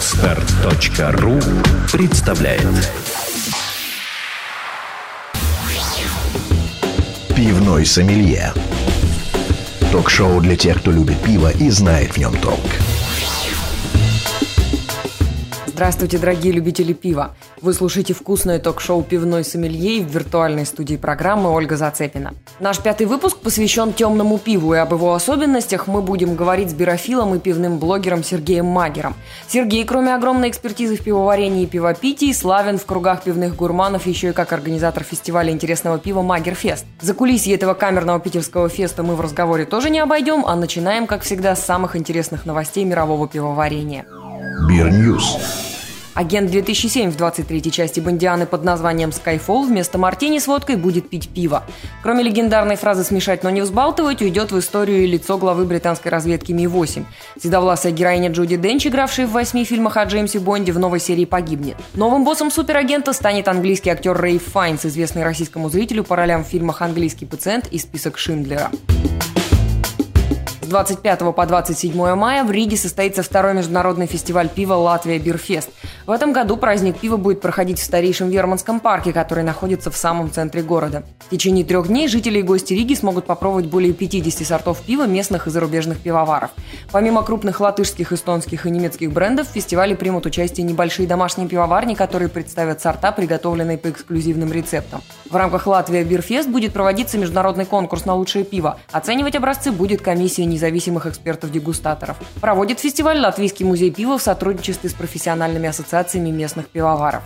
Start.ru представляет Пивной Сомелье. Ток-шоу для тех, кто любит пиво и знает в нем толк. Здравствуйте, дорогие любители пива! Вы слушаете вкусное ток-шоу «Пивной сомелье» в виртуальной студии программы Ольга Зацепина. Наш 5-й выпуск посвящен темному пиву, и об его особенностях мы будем говорить с бирофилом и пивным блогером Сергеем Магером. Сергей, кроме огромной экспертизы в пивоварении и пивопитии, славен в кругах пивных гурманов еще и как организатор фестиваля интересного пива «Магерфест». За кулисье этого камерного питерского феста мы в разговоре тоже не обойдем, а начинаем, как всегда, с самых интересных новостей мирового пивоварения. Бир-ньюс. Агент 2007 в 23-й части Бондианы под названием «Скайфолл» вместо мартини с водкой будет пить пиво. Кроме легендарной фразы «смешать, но не взбалтывать», уйдет в историю и лицо главы британской разведки Ми-8. Седовласая героиня Джуди Денч, игравшая в 8 фильмах о Джеймсе Бонде, в новой серии погибнет. Новым боссом суперагента станет английский актер Рэй Файнс, известный российскому зрителю по ролям в фильмах «Английский пациент» и «Список Шиндлера». С 25 по 27 мая в Риге состоится второй международный фестиваль пива «Латвия Бирфест». В этом году праздник пива будет проходить в старейшем Верманском парке, который находится в самом центре города. В течение 3 дней жители и гости Риги смогут попробовать более 50 сортов пива местных и зарубежных пивоваров. Помимо крупных латышских, эстонских и немецких брендов, в фестивале примут участие небольшие домашние пивоварни, которые представят сорта, приготовленные по эксклюзивным рецептам. В рамках «Латвия Бирфест» будет проводиться международный конкурс на лучшее пиво. Оценивать образцы будет комиссия независимых экспертов-дегустаторов. Проводит фестиваль Латвийский музей пива в сотрудничестве с профессиональными ассоциациями местных пивоваров.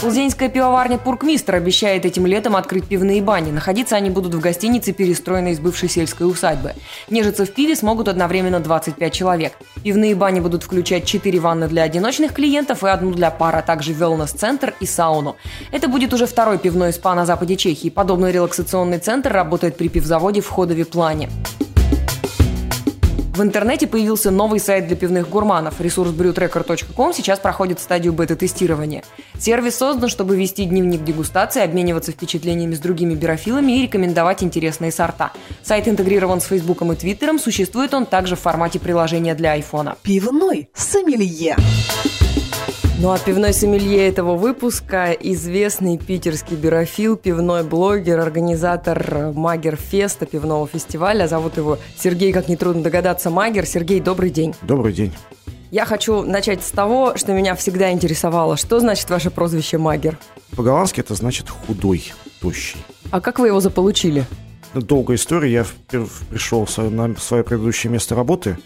Узенская пивоварня «Пуркмистер» обещает этим летом открыть пивные бани. Находиться они будут в гостинице, перестроенной из бывшей сельской усадьбы. Нежиться в пиве смогут одновременно 25 человек. Пивные бани будут включать 4 ванны для одиночных клиентов и 1 для пар, а также велнес-центр и сауну. Это будет уже второй пивной спа на западе Чехии. Подобный релаксационный центр работает при пивзаводе в Ходово-Плане. В интернете появился новый сайт для пивных гурманов. Ресурс BrewTracker.com сейчас проходит стадию бета-тестирования. Сервис создан, чтобы вести дневник дегустации, обмениваться впечатлениями с другими бирофилами и рекомендовать интересные сорта. Сайт интегрирован с Фейсбуком и Твиттером. Существует он также в формате приложения для айфона. Пивной сомелье. Ну а пивной сомелье этого выпуска – известный питерский бирофил, пивной блогер, организатор Магерфеста, пивного фестиваля. Зовут его Сергей, как нетрудно догадаться, Магер. Сергей, добрый день. Добрый день. Я хочу начать с того, что меня всегда интересовало. Что значит ваше прозвище Магер? По-голландски это значит «худой, тощий». А как вы его заполучили? Долгая история. Я пришел на свое предыдущее место работы,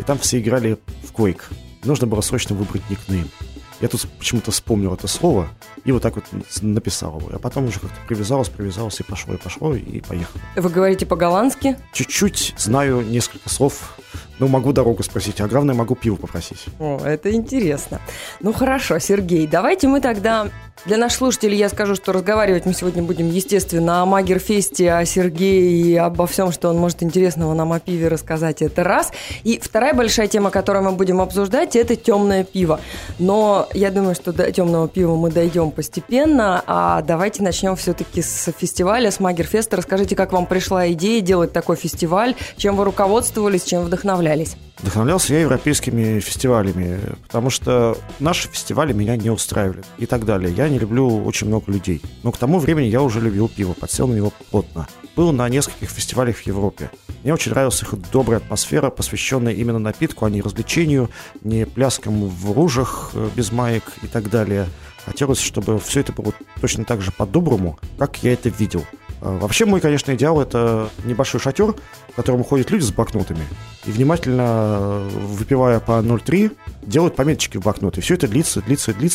и там все играли в Quake. Нужно было срочно выбрать никнейм. Я тут почему-то вспомнил это слово и вот так вот написал его. А потом уже как-то привязалось, и пошло, и поехало. Вы говорите по-голландски? Чуть-чуть знаю несколько слов. Ну, могу дорогу спросить, а главное, могу пиво попросить. О, это интересно. Ну, хорошо, Сергей, давайте мы тогда... Для наших слушателей я скажу, что разговаривать мы сегодня будем, естественно, о Магерфесте, о Сергее и обо всем, что он может интересного нам о пиве рассказать. Это раз. И вторая большая тема, которую мы будем обсуждать, это темное пиво. Но я думаю, что до темного пива мы дойдем постепенно. А давайте начнем все-таки с фестиваля, с Магерфеста. Расскажите, как вам пришла идея делать такой фестиваль, чем вы руководствовались, чем вдохновлялись? Вдохновлялся я европейскими фестивалями, потому что наши фестивали меня не устраивали и так далее. Я не люблю очень много людей. Но к тому времени я уже любил пиво, подсел на него плотно. Был на нескольких фестивалях в Европе. Мне очень нравилась их добрая атмосфера, посвященная именно напитку, а не развлечению, не пляскам в лужах без маек и так далее. Хотелось, чтобы все это было точно так же по-доброму, как я это видел. Вообще мой, конечно, идеал – это небольшой шатер, в котором ходят люди с блокнотами и, внимательно выпивая по 0,3, делают пометочки в блокноты. Все это длится.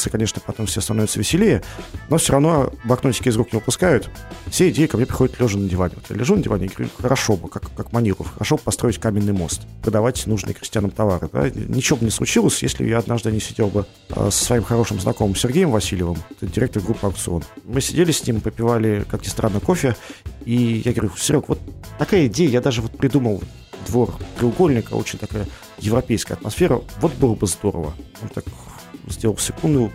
Конечно, потом все становятся веселее, но все равно блокнотики из рук не упускают. Все идеи ко мне приходят лежа на диване. Вот я лежу на диване и говорю, хорошо бы, как Манилов, хорошо бы построить каменный мост, продавать нужные крестьянам товары. Да? Ничего бы не случилось, если я однажды не сидел бы со своим хорошим знакомым Сергеем Васильевым, директор группы «Аукцион». Мы сидели с ним, попивали, как ни странно, кофе, и я говорю, Серег, вот такая идея, я даже вот придумал двор треугольника, очень такая европейская атмосфера, вот было бы здорово. Он так сделал секундную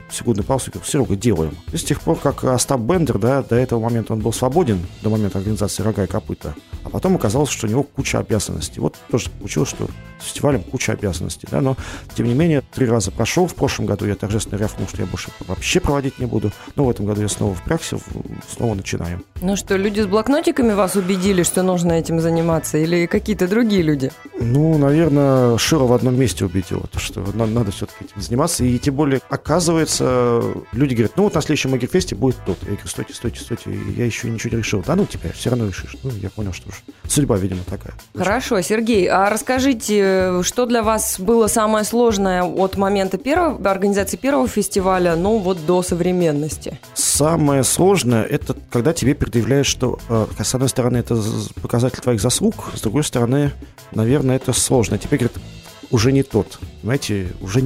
паузу и говорил: Серега, делаем. И с тех пор, как Остап Бендер, да, до этого момента он был свободен, до момента организации «Рога и копыта», а потом оказалось, что у него куча обязанностей. Вот тоже получилось, что с фестивалем куча обязанностей, да, но, тем не менее, 3 раза прошел. В прошлом году я торжественно рявкнул, что я больше вообще проводить не буду, но в этом году я снова впрягся, снова начинаем. Ну что, люди с блокнотиками вас убедили, что нужно этим заниматься, или какие-то другие люди? Ну, наверное, Шира в одном месте убедила, что надо все-таки этим заниматься, и тем более, оказывается, люди говорят: ну вот на следующем Магерфесте будет тот. Я говорю: стойте, я еще ничего не решил. Да ну тебя, все равно решишь. Ну, я понял, что уж судьба, видимо, такая. Хорошо, Сергей, а расскажите, что для вас было самое сложное от момента организации первого фестиваля, ну вот до современности? Самое сложное — это когда тебе предъявляют, что, с одной стороны, это показатель твоих заслуг, с другой стороны, наверное, это сложно. Теперь, говорят, уже не тот, понимаете, уже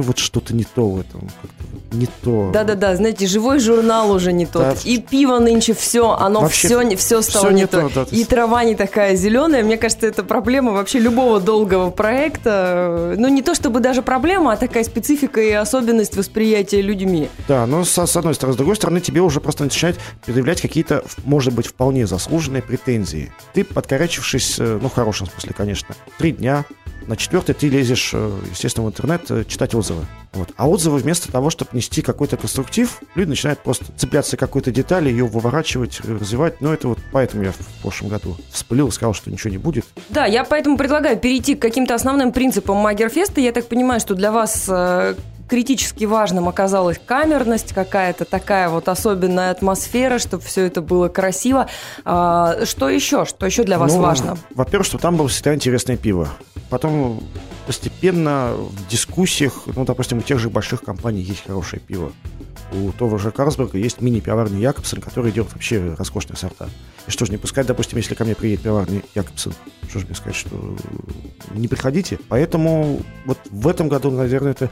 вот что-то не то в этом, как-то не то. Да-да-да, знаете, живой журнал уже не тот, да. И пиво нынче все, оно вообще все стало все не то, да, и трава не такая зеленая. Мне кажется, это проблема вообще любого долгого проекта, ну не то чтобы даже проблема, а такая специфика и особенность восприятия людьми. Да, но с одной стороны, с другой стороны, тебе уже просто начинают предъявлять какие-то, может быть, вполне заслуженные претензии. Ты, подкорячившись, ну в хорошем смысле, конечно, 3 дня, на 4-й ты лезешь, естественно, в интернет читать отзывы. Вот. А отзывы, вместо того, чтобы нести какой-то конструктив, люди начинают просто цепляться к какой-то детали, ее выворачивать, развивать. Но это вот поэтому я в прошлом году вспылил, сказал, что ничего не будет. Да, я поэтому предлагаю перейти к каким-то основным принципам Магерфеста. Я так понимаю, что для вас критически важным оказалась камерность, какая-то такая вот особенная атмосфера, чтобы все это было красиво. Что еще для вас важно? Во-первых, что там было всегда интересное пиво. Потом постепенно в дискуссиях, ну, допустим, у тех же больших компаний есть хорошее пиво. У того же Карлсберга есть мини-пивоварня Якобсен, которая делает вообще роскошные сорта. И что же не пускать, допустим, если ко мне приедет пивоварня Якобсен? Что же мне сказать, что не приходите? Поэтому вот в этом году, наверное, это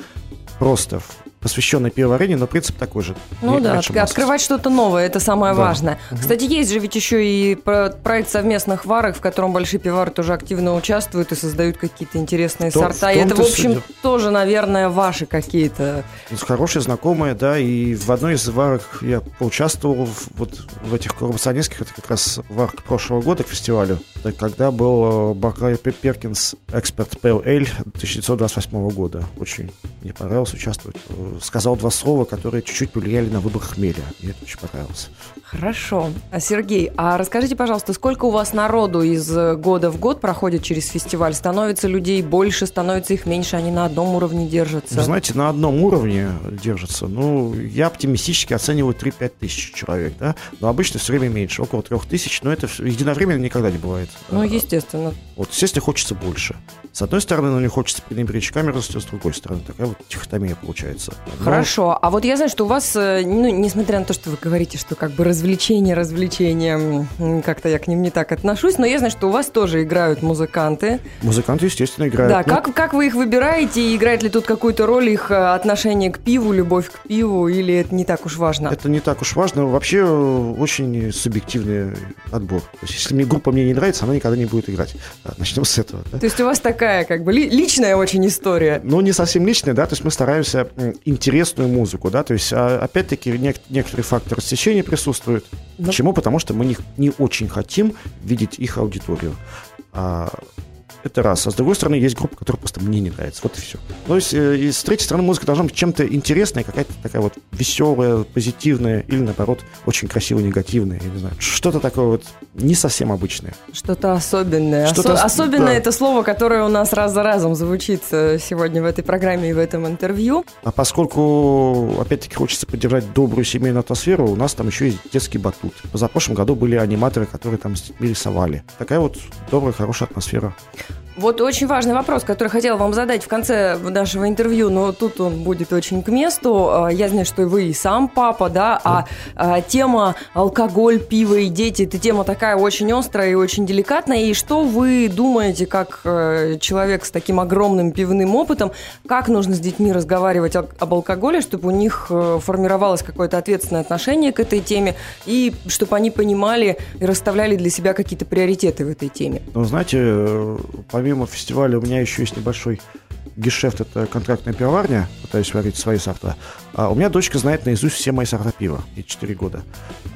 просто посвященный пивоварению, но принцип такой же. Ну да, открывать что-то новое, это самое важное. Кстати, есть же ведь еще и проект совместных варок, в котором большие пивовары тоже активно участвуют и создают какие-то интересные сорта. И это, в общем, тоже, наверное, ваши какие-то... Хорошие, знакомые, да, и в одной из варок я поучаствовал вот в этих коррупционерских, это как раз варка прошлого года к фестивалю, когда был Барклай Перкинс Эксперт ПЛЛ 1928 года. Очень мне понравилось участвовать. Сказал 2 слова, которые чуть-чуть повлияли на выбор хмеля. Мне это очень понравилось. Хорошо. Сергей, а расскажите, пожалуйста, сколько у вас народу из года в год проходит через фестиваль? Становится людей больше, становится их меньше, они на одном уровне держатся? Вы знаете, на одном уровне держатся. Ну, я оптимистически оцениваю 3-5 тысяч человек, да? Но обычно все время меньше, около 3 тысяч. Но это единовременно никогда не бывает. Ну, естественно. Вот, естественно, хочется больше. С одной стороны, но не хочется пренебречь камерностью, с другой стороны, такая вот дихотомия получается. Но... Хорошо. А вот я знаю, что у вас, ну, несмотря на то, что вы говорите, что как бы развлечения, как-то я к ним не так отношусь, но я знаю, что у вас тоже играют музыканты. Музыканты, естественно, играют. Да, как вы их выбираете, и играет ли тут какую-то роль их отношение к пиву, любовь к пиву, или это не так уж важно? Это не так уж важно. Вообще очень субъективный отбор. То есть, если группа мне не нравится, она никогда не будет играть. Начнем с этого. Да? То есть у вас такая как бы личная очень история. Ну, не совсем личная, да, то есть мы стараемся интересную музыку, да, то есть опять-таки некоторый фактор рассечения присутствует. Да. Почему? Потому что мы не очень хотим видеть их аудиторию. Это раз. А с другой стороны, есть группа, которая просто мне не нравится. Вот и все. То есть, и с третьей стороны, музыка должна быть чем-то интересной, какая-то такая вот веселая, позитивная, или, наоборот, очень красивая, негативная, я не знаю. Что-то такое вот не совсем обычное. Что-то особенное. Особенное, да. Это слово, которое у нас раз за разом звучит сегодня в этой программе и в этом интервью. А поскольку, опять-таки, хочется поддержать добрую семейную атмосферу, у нас там еще есть детский батут. Позапрошлом году были аниматоры, которые там с детьми рисовали. Такая вот добрая, хорошая атмосфера. Вот очень важный вопрос, который хотела вам задать в конце нашего интервью, но тут он будет очень к месту. Я знаю, что и вы и сам папа, да, а тема алкоголь, пиво и дети – это тема такая очень острая и очень деликатная. И что вы думаете, как человек с таким огромным пивным опытом, как нужно с детьми разговаривать об алкоголе, чтобы у них формировалось какое-то ответственное отношение к этой теме, и чтобы они понимали и расставляли для себя какие-то приоритеты в этой теме? Ну, знаете, помимо фестиваля у меня еще есть небольшой гешефт — это контрактная пивоварня, пытаюсь варить свои сорта. А у меня дочка знает наизусть все мои сорта пива, ей 4 года.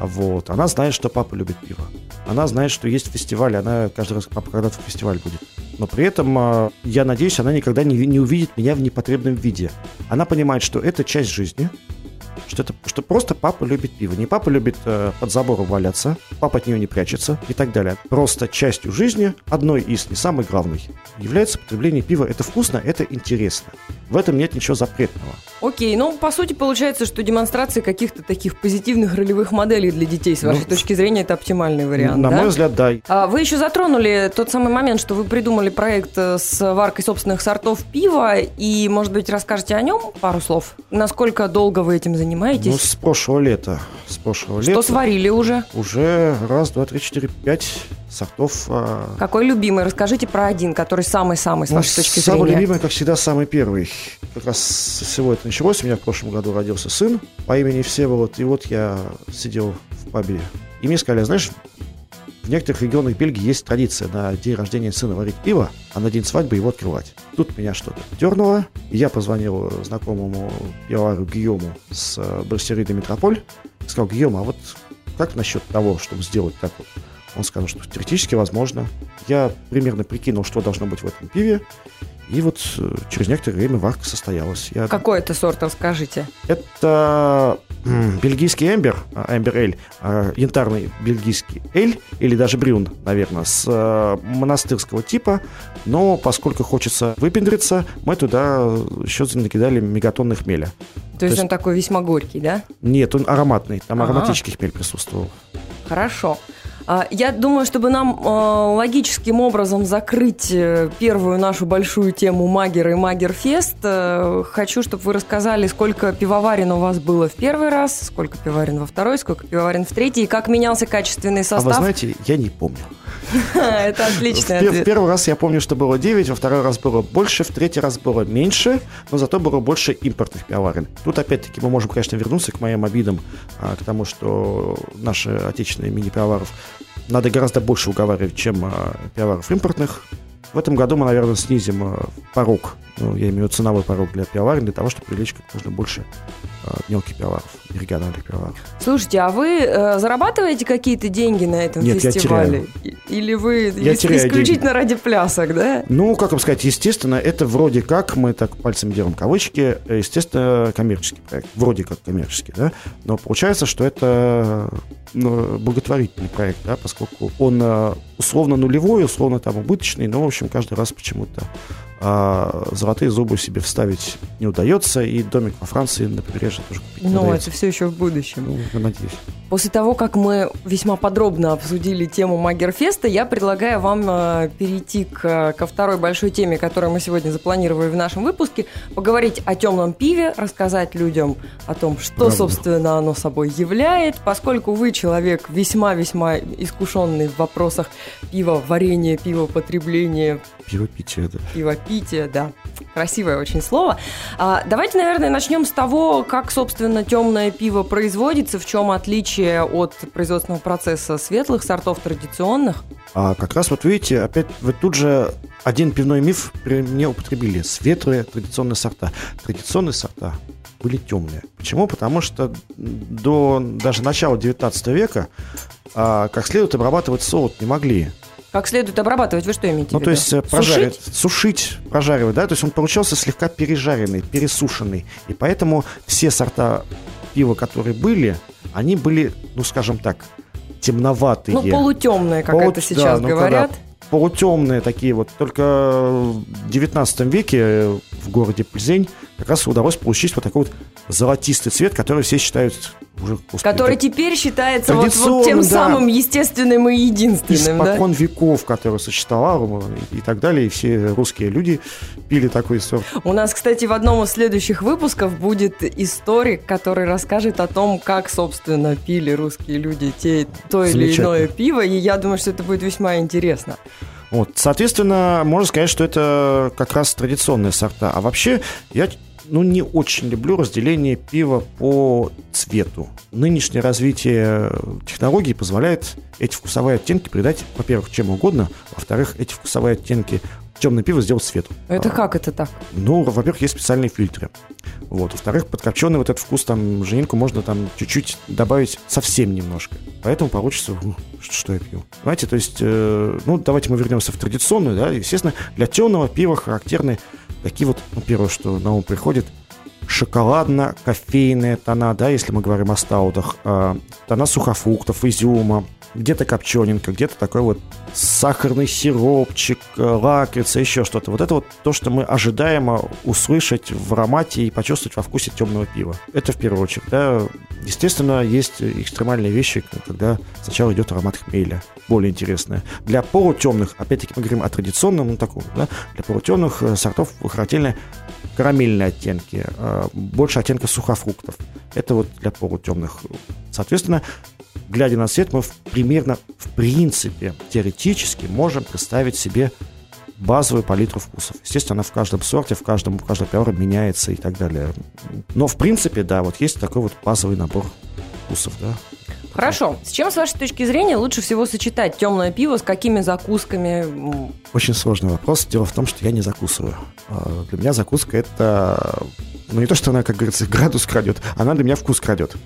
Вот. Она знает, что папа любит пиво. Она знает, что есть фестиваль, она каждый раз, папа когда-то в фестиваль будет. Но при этом, я надеюсь, она никогда не увидит меня в непотребном виде. Она понимает, что это часть жизни, что просто папа любит пиво. Не папа любит под забором валяться, папа от нее не прячется и так далее. Просто частью жизни, одной из, не самой главной, является потребление пива. Это вкусно, это интересно. В этом нет ничего запретного. Окей, ну, по сути, получается, что демонстрация каких-то таких позитивных ролевых моделей для детей, с вашей точки зрения, это оптимальный вариант, на мой взгляд, да. А вы еще затронули тот самый момент, что вы придумали проект с варкой собственных сортов пива, и, может быть, расскажете о нем пару слов? Насколько долго вы этим занимаетесь? Ну, с прошлого лета. Что сварили уже? Уже раз, два, три, четыре, пять сортов. Какой любимый? Расскажите про один, который самый-самый, с вашей точки зрения. Самый любимый, как всегда, самый первый. Как раз с всего это началось. У меня в прошлом году родился сын по имени Всеволод. И вот я сидел в пабе. И мне сказали, знаешь, в некоторых регионах Бельгии есть традиция на день рождения сына варить пиво, а на день свадьбы его открывать. Тут меня что-то дернуло. Я позвонил знакомому Елару Гийому с Барсери де Метрополь. Сказал, Гийом, а вот как насчет того, чтобы сделать так вот? Он сказал, что теоретически возможно. Я примерно прикинул, что должно быть в этом пиве. И вот через некоторое время варка состоялась. Какой это сорт, расскажите? Это бельгийский эмбер, эмбер-эль, янтарный бельгийский эль, или даже брюн, наверное, с монастырского типа. Но поскольку хочется выпендриться, мы туда еще накидали мегатонны хмеля. То есть он такой весьма горький, да? Нет, он ароматный, там ароматический хмель присутствовал. Хорошо. Я думаю, чтобы нам логическим образом закрыть первую нашу большую тему Магера и Магерфест, хочу, чтобы вы рассказали, сколько пивоварен у вас было в первый раз, сколько пивоварен во второй, сколько пивоварен в третий, и как менялся качественный состав. А вы знаете, я не помню. Это отличный ответ. В первый раз я помню, что было 9, во второй раз было больше, в третий раз было меньше, но зато было больше импортных пивоварен. Тут опять-таки мы можем, конечно, вернуться к моим обидам, к тому, что наши отечественные мини-пивоваров надо гораздо больше уговаривать, чем пивоваров импортных. В этом году мы, наверное, снизим порог, ну, я имею в виду ценовой порог для пивоварен, для того, чтобы привлечь как можно больше мелких пивоваров, региональных пивоваров. Слушайте, а вы зарабатываете какие-то деньги на этом фестивале? Я теряю. Или вы исключительно деньги ради плясок, да? Ну, как вам сказать, естественно, это вроде как, мы так пальцем делаем кавычки, естественно, коммерческий проект, вроде как коммерческий, да? Но получается, что это благотворительный проект, да, поскольку он условно нулевой, условно там убыточный, но, в общем, каждый раз почему-то золотые зубы себе вставить не удается, и домик во Франции на побережье тоже купить не удается. Но это все еще в будущем. Ну, я надеюсь. После того, как мы весьма подробно обсудили тему Магерфеста, я предлагаю вам перейти ко второй большой теме, которую мы сегодня запланировали в нашем выпуске, поговорить о темном пиве, рассказать людям о том, что, собственно, оно собой является, поскольку вы человек весьма-весьма искушенный в вопросах пива, варенья, пива, потребления. Пивопития, да. Пития, да. Красивое очень слово. Давайте, наверное, начнем с того, как, собственно, темное пиво производится, в чем отличие от производственного процесса светлых сортов традиционных. Как раз вот видите, опять вы тут же один пивной миф при мне употребили. Светлые традиционные сорта. Традиционные сорта были темные. Почему? Потому что до даже начала 19 века как следует обрабатывать солод не могли. Как следует обрабатывать, вы что имеете в виду? То есть сушить, прожаривать, да, то есть он получался слегка пережаренный, пересушенный, и поэтому все сорта пива, которые были, они были, ну, скажем так, темноватые. Ну, полутемные, как это сейчас говорят. Полутемные такие вот. Только в 19 веке в городе Пльзень как раз удалось получить вот такой вот золотистый цвет, который все считают уже... который теперь считается вот тем самым естественным и единственным. Испокон веков, который существовал и так далее. И все русские люди пили такой сорт. У нас, кстати, в одном из следующих выпусков будет историк, который расскажет о том, как, собственно, пили русские люди то или иное пиво. И я думаю, что это будет весьма интересно. Вот, соответственно, можно сказать, что это как раз традиционные сорта. А вообще, я не очень люблю разделение пива по цвету. Нынешнее развитие технологий позволяет эти вкусовые оттенки придать, во-первых, чем угодно, во-вторых, эти вкусовые оттенки темное пиво сделать светлым. Это как это так? Ну, во-первых, есть специальные фильтры. Вот. Во-вторых, подкопченный вот этот вкус, там, женинку можно там чуть-чуть добавить совсем немножко. Поэтому получится, что я пью. Знаете, то есть, ну, давайте мы вернемся в традиционную, да, естественно, для темного пива характерны такие вот, ну, первое, что на ум приходит, шоколадно-кофейные тона, да, если мы говорим о стаутах, тона сухофруктов, изюма, где-то копчененько, где-то такой вот сахарный сиропчик, лакрица, еще что-то. Вот это вот то, что мы ожидаемо услышать в аромате и почувствовать во вкусе темного пива. Это в первую очередь, да. Естественно, есть экстремальные вещи, когда сначала идет аромат хмеля, более интересное. Для полутемных, опять-таки мы говорим о традиционном, ну, таком, да, для полутемных сортов характерны карамельные оттенки, больше оттенка сухофруктов. Это вот для полутемных. Соответственно, глядя на цвет, мы примерно, в принципе, теоретически можем представить себе базовую палитру вкусов. Естественно, она в каждом сорте, в каждой пиаре меняется и так далее. Но, в принципе, да, вот есть такой вот базовый набор вкусов, да. Хорошо. С чем, с вашей точки зрения, лучше всего сочетать темное пиво? С какими закусками? Очень сложный вопрос. Дело в том, что я не закусываю. Для меня закуска — это... Ну, не то, что она, как говорится, градус крадет, она для меня вкус крадет.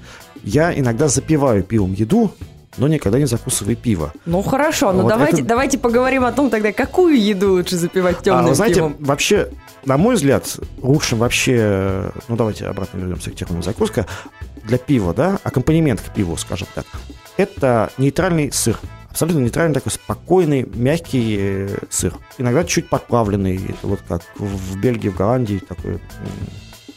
Я иногда запиваю пивом еду, но никогда не закусываю пиво. Ну, хорошо. Но вот давайте, это... давайте поговорим о том тогда, какую еду лучше запивать темным пивом. Вообще, на мой взгляд, лучшим вообще... Ну, давайте обратно вернемся к термину закуска. Для пива, да, аккомпанемент к пиву, скажем так, это нейтральный сыр. Абсолютно нейтральный, такой спокойный, мягкий сыр. Иногда чуть подплавленный, это вот как в Бельгии, в Голландии, такой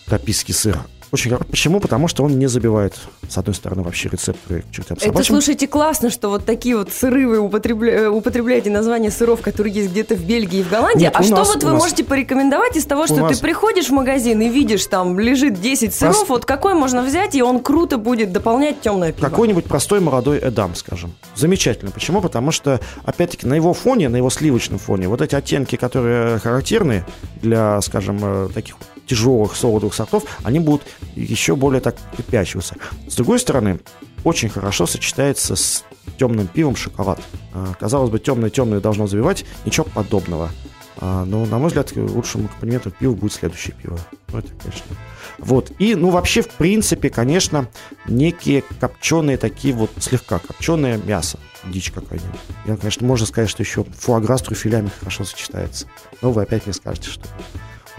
тропический сыр. Очень хорошо. Почему? Потому что он не забивает, с одной стороны, вообще рецепторы к чертям собачьим. Это, слушайте, классно, что вот такие вот сыры вы употребляете названия сыров, которые есть где-то в Бельгии и в Голландии. Нет, а что нас, вот вы можете порекомендовать из того, что ты приходишь в магазин и видишь, там лежит 10 сыров, вот какой можно взять, и он круто будет дополнять темное пиво? Какой-нибудь простой молодой эдам, скажем. Замечательно. Почему? Потому что, опять-таки, на его фоне, на его сливочном фоне, вот эти оттенки, которые характерны для, скажем, таких тяжелых солодовых сортов, они будут еще более так кипящегося. С другой стороны, очень хорошо сочетается с темным пивом шоколад. Казалось бы, темное-темное должно забивать, ничего подобного. Но, на мой взгляд, лучшим аккомпанементом пива будет следующее пиво. Ну, это, конечно. Вот. И, ну, вообще, в принципе, конечно, некие копченые такие вот, слегка копченое мясо. Дичь какая-нибудь. Я, конечно, можно сказать, что еще фуагра с трюфелями хорошо сочетается. Но вы опять мне скажете, что...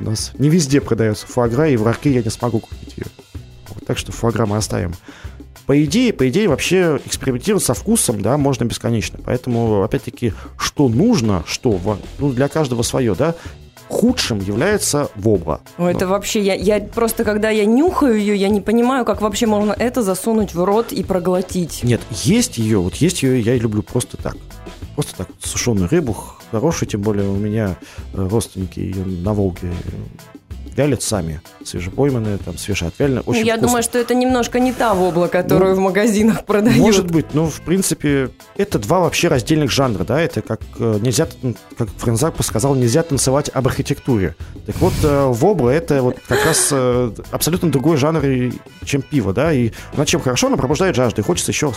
У нас не везде продается фуагра, и в ларьке я не смогу купить ее. Вот, так что фуагра мы оставим. По идее, вообще экспериментировать со вкусом, да, можно бесконечно. Поэтому, опять-таки, что нужно, что, ну, для каждого свое, да. Худшим является вобла. Ну, это вообще, я просто, когда я нюхаю ее, я не понимаю, как вообще можно это засунуть в рот и проглотить. Нет, есть ее, я люблю просто так. Просто так, сушеную рыбу, хорошую, тем более у меня родственники ее на Волге вялят сами, свежепойманные, там, свежеотвяленные, очень вкусно. Я думаю, что это немножко не та вобла, которую в магазинах продают. Может быть, но, в принципе, это два вообще раздельных жанра, да, это как нельзя, как Френзак сказал, нельзя танцевать об архитектуре. Так вот, вобла — это вот как раз абсолютно другой жанр, чем пиво, да, и она чем хорошо, она пробуждает жажду, и хочется еще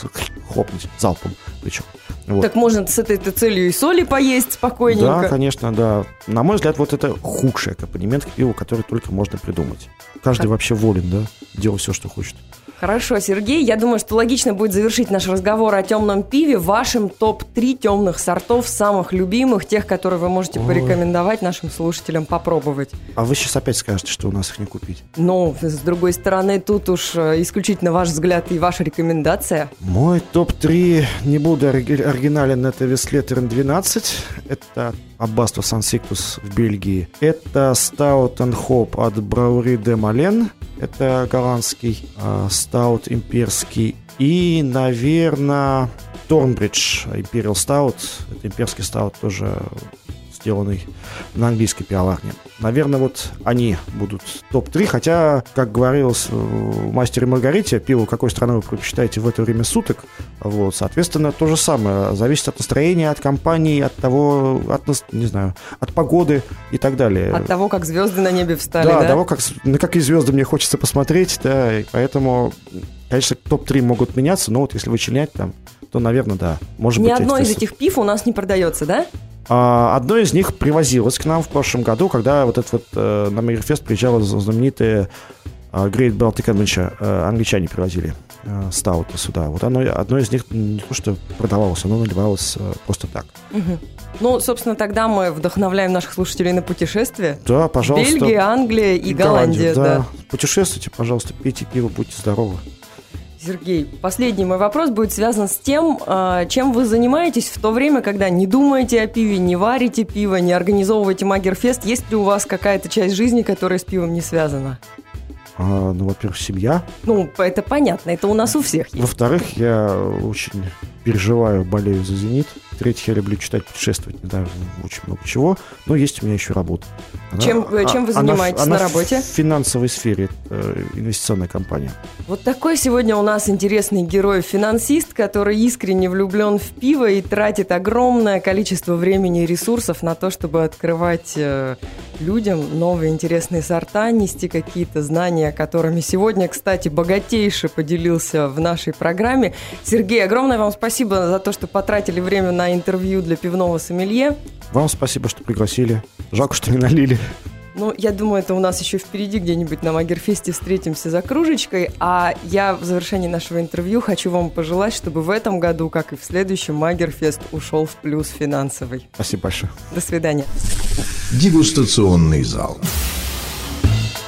хлопнуть залпом, причем. Вот. Так можно с этой целью и соли поесть спокойненько. Да, конечно, да. На мой взгляд, вот это худший аккомпанемент к пиву, который только можно придумать. Каждый вообще волен, да, делать все, что хочет. Хорошо, Сергей, я думаю, что логично будет завершить наш разговор о темном пиве вашим топ-3 темных сортов, самых любимых, тех, которые вы можете порекомендовать нашим слушателям попробовать. А вы сейчас опять скажете, что у нас их не купить. Ну, с другой стороны, тут уж исключительно ваш взгляд и ваша рекомендация. Мой топ-3, не буду оригинален, это Вестлетерн 12, это Аббатство Сан-Сиктус в Бельгии, это Stout and Hop от Браури де Мален, это голландский стаут имперский. И, наверное, Торнбридж Imperial Stout. Это имперский стаут, тоже сделанный на английской пивоварне. Наверное, вот они будут топ-3. Хотя, как говорилось в «Мастере и Маргарите», пиво какой страны вы предпочитаете в это время суток. Вот, соответственно, то же самое. Зависит от настроения, от компании, от того, не знаю, от погоды и так далее. От того, как звезды на небе встали, да? Да, от того, как, на какие звезды мне хочется посмотреть, да, и поэтому... Конечно, топ-3 могут меняться, но вот если вычленять там, то, наверное, да. Может быть, ни одно из этих пив у нас не продается, да? Одно из них привозилось к нам в прошлом году, когда вот этот вот на Магерфест приезжала знаменитые Great Baltic Adventure, англичане привозили стауты сюда. Вот одно из них не то что продавалось, оно наливалось просто так. Угу. Ну, собственно, тогда мы вдохновляем наших слушателей на путешествие. Да, пожалуйста. Бельгия, Англия и Голландия. Да. Путешествуйте, пожалуйста, пейте пиво, будьте здоровы. Сергей, последний мой вопрос будет связан с тем, чем вы занимаетесь в то время, когда не думаете о пиве, не варите пиво, не организовываете Магерфест. Есть ли у вас какая-то часть жизни, которая с пивом не связана? Ну, во-первых, семья. Ну, это понятно, это у нас у всех есть. Во-вторых, я очень переживаю, болею за «Зенит». В-третьих, я люблю читать, путешествовать, недавно очень много чего. Но есть у меня еще работа. Чем вы занимаетесь на работе? В финансовой сфере, инвестиционная компания. Вот такой сегодня у нас интересный герой-финансист, который искренне влюблен в пиво и тратит огромное количество времени и ресурсов на то, чтобы открывать людям новые интересные сорта, нести какие-то знания, которыми сегодня, кстати, богатейше поделился в нашей программе. Сергей, огромное вам спасибо за то, что потратили время на интервью для «Пивного сомелье». Вам спасибо, что пригласили. Жалко, что не налили. Ну, я думаю, это у нас еще впереди где-нибудь на Магерфесте встретимся за кружечкой. А я в завершении нашего интервью хочу вам пожелать, чтобы в этом году, как и в следующем, Магерфест ушел в плюс финансовый. Спасибо большое. До свидания. Дегустационный зал.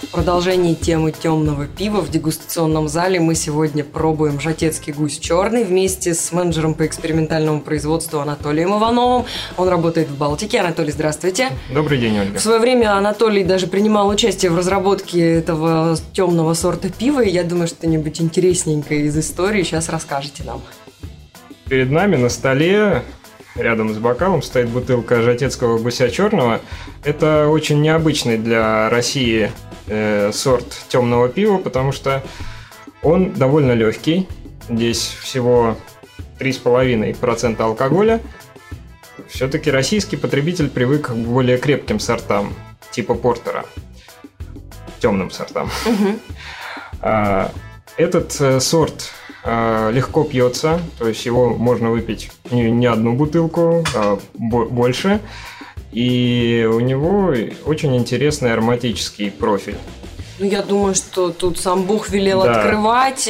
В продолжении темы темного пива в дегустационном зале мы сегодня пробуем жатецкий гусь черный вместе с менеджером по экспериментальному производству Анатолием Ивановым. Он работает в Балтике. Анатолий, здравствуйте. Добрый день, Ольга. В свое время Анатолий даже принимал участие в разработке этого темного сорта пива, и я думаю, что-нибудь интересненькое из истории сейчас расскажете нам. Перед нами на столе рядом с бокалом стоит бутылка жатецкого гуся черного. Это очень необычный для России сорт темного пива, потому что он довольно легкий. Здесь всего 3,5% алкоголя. Все-таки российский потребитель привык к более крепким сортам, типа портера. Темным сортам. Этот сорт легко пьется, то есть его можно выпить не одну бутылку, а больше. И у него очень интересный ароматический профиль. Ну, я думаю, что тут сам Бог велел открывать,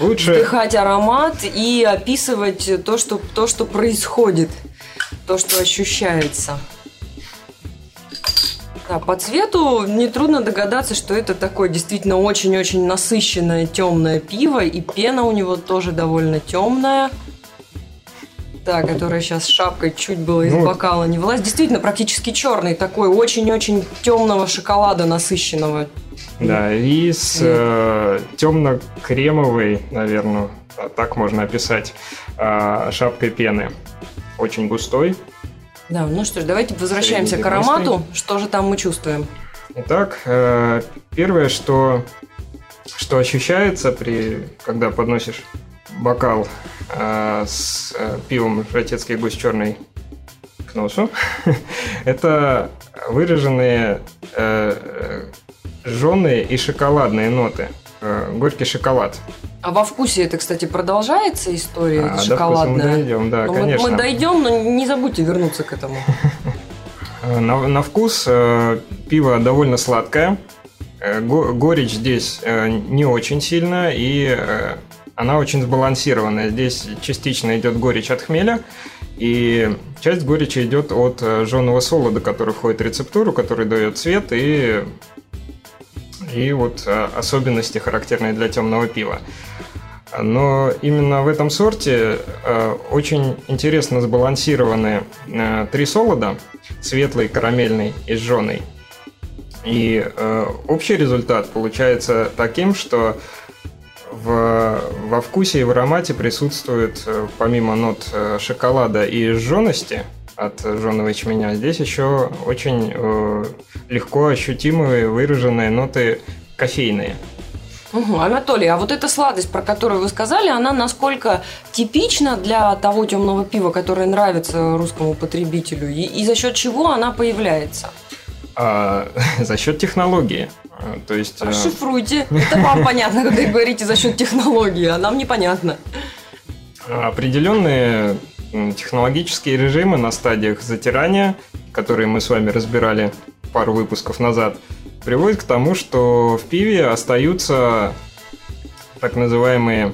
вдыхать аромат и описывать то, что происходит, то, что ощущается. Да, по цвету нетрудно догадаться, что это такое действительно очень-очень насыщенное темное пиво, и пена у него тоже довольно темная. Да, которая сейчас шапкой чуть было из бокала не влазит. Действительно, практически черный, такой очень-очень темного шоколада насыщенного. Да, и с темно-кремовой, наверное, так можно описать, шапкой пены. Очень густой. Да, ну что ж, давайте возвращаемся к аромату. Что же там мы чувствуем? Итак, первое, что ощущается, когда подносишь бокал с пивом жатецкий гусь черный к носу, это выраженные жженые и шоколадные ноты, горький шоколад. А во вкусе это, кстати, продолжается история шоколадная? Мы дойдем, конечно. Мы дойдем, но не забудьте вернуться к этому. На вкус пиво довольно сладкое, горечь здесь не очень сильная, и она очень сбалансированная. Здесь частично идет горечь от хмеля, и часть горечи идет от жженого солода, который входит в рецептуру, который дает цвет и вот особенности, характерные для темного пива. Но именно в этом сорте очень интересно сбалансированы три солода: светлый, карамельный и жженый. И общий результат получается таким, что во вкусе и в аромате присутствует, помимо нот шоколада и жжености от жженого ячменя, здесь еще очень легко ощутимые выраженные ноты кофейные. Угу. Анатолий, а вот эта сладость, про которую вы сказали, она насколько типична для того темного пива, которое нравится русскому потребителю, и за счет чего она появляется? За счет технологии. То есть, расшифруйте. Это вам понятно, когда говорите за счет технологии, а нам непонятно. Определенные технологические режимы на стадиях затирания, которые мы с вами разбирали пару выпусков назад, приводят к тому, что в пиве остаются так называемые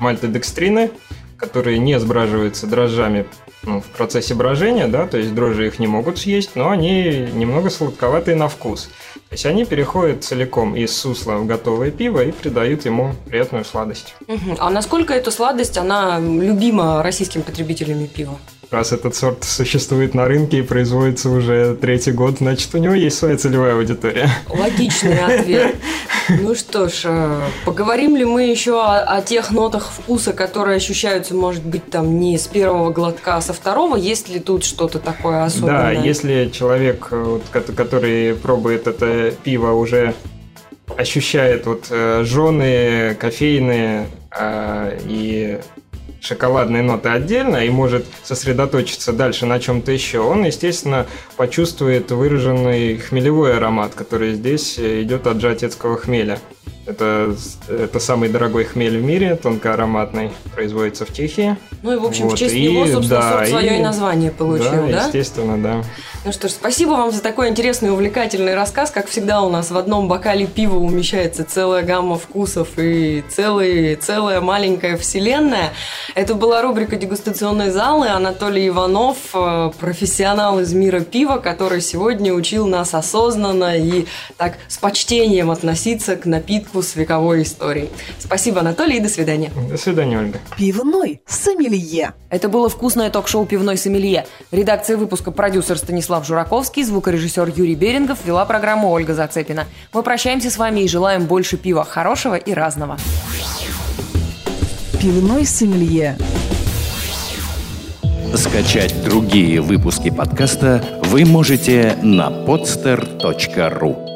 мальтодекстрины, которые не сбраживаются дрожжами в процессе брожения, да, то есть дрожжи их не могут съесть, но они немного сладковатые на вкус. То есть они переходят целиком из сусла в готовое пиво и придают ему приятную сладость. А насколько эта сладость, она любима российскими потребителями пива? Раз этот сорт существует на рынке и производится уже третий год, значит, у него есть своя целевая аудитория. Логичный ответ. Ну что ж, поговорим ли мы еще о тех нотах вкуса, которые ощущаются, может быть, там не с первого глотка, а со второго? Есть ли тут что-то такое особенное? Да, если человек, который пробует это пиво, уже ощущает жженые, кофейные и шоколадные ноты отдельно и может сосредоточиться дальше на чем-то еще, он, естественно, почувствует выраженный хмелевой аромат, который здесь идет от жатецкого хмеля. Это самый дорогой хмель в мире, тонкоароматный, производится в Чехии. Ну и, в общем, в честь него, собственно, сорт свое и название получил, да? Естественно, да. Ну что ж, спасибо вам за такой интересный и увлекательный рассказ. Как всегда, у нас в одном бокале пива умещается целая гамма вкусов и целая маленькая вселенная. Это была рубрика «Дегустационные залы». Анатолий Иванов, профессионал из мира пива, который сегодня учил нас осознанно и так с почтением относиться к напитку с вековой историей. Спасибо, Анатолий, и до свидания. До свидания, Ольга. Пивной сомелье. Это было вкусное ток-шоу «Пивной сомелье». Редакция выпуска — продюсер Станислав Жураковский, звукорежиссер Юрий Берингов, вела программу Ольга Зацепина. Мы прощаемся с вами и желаем больше пива, хорошего и разного. «Пивной сомелье». Скачать другие выпуски подкаста вы можете на podster.ru.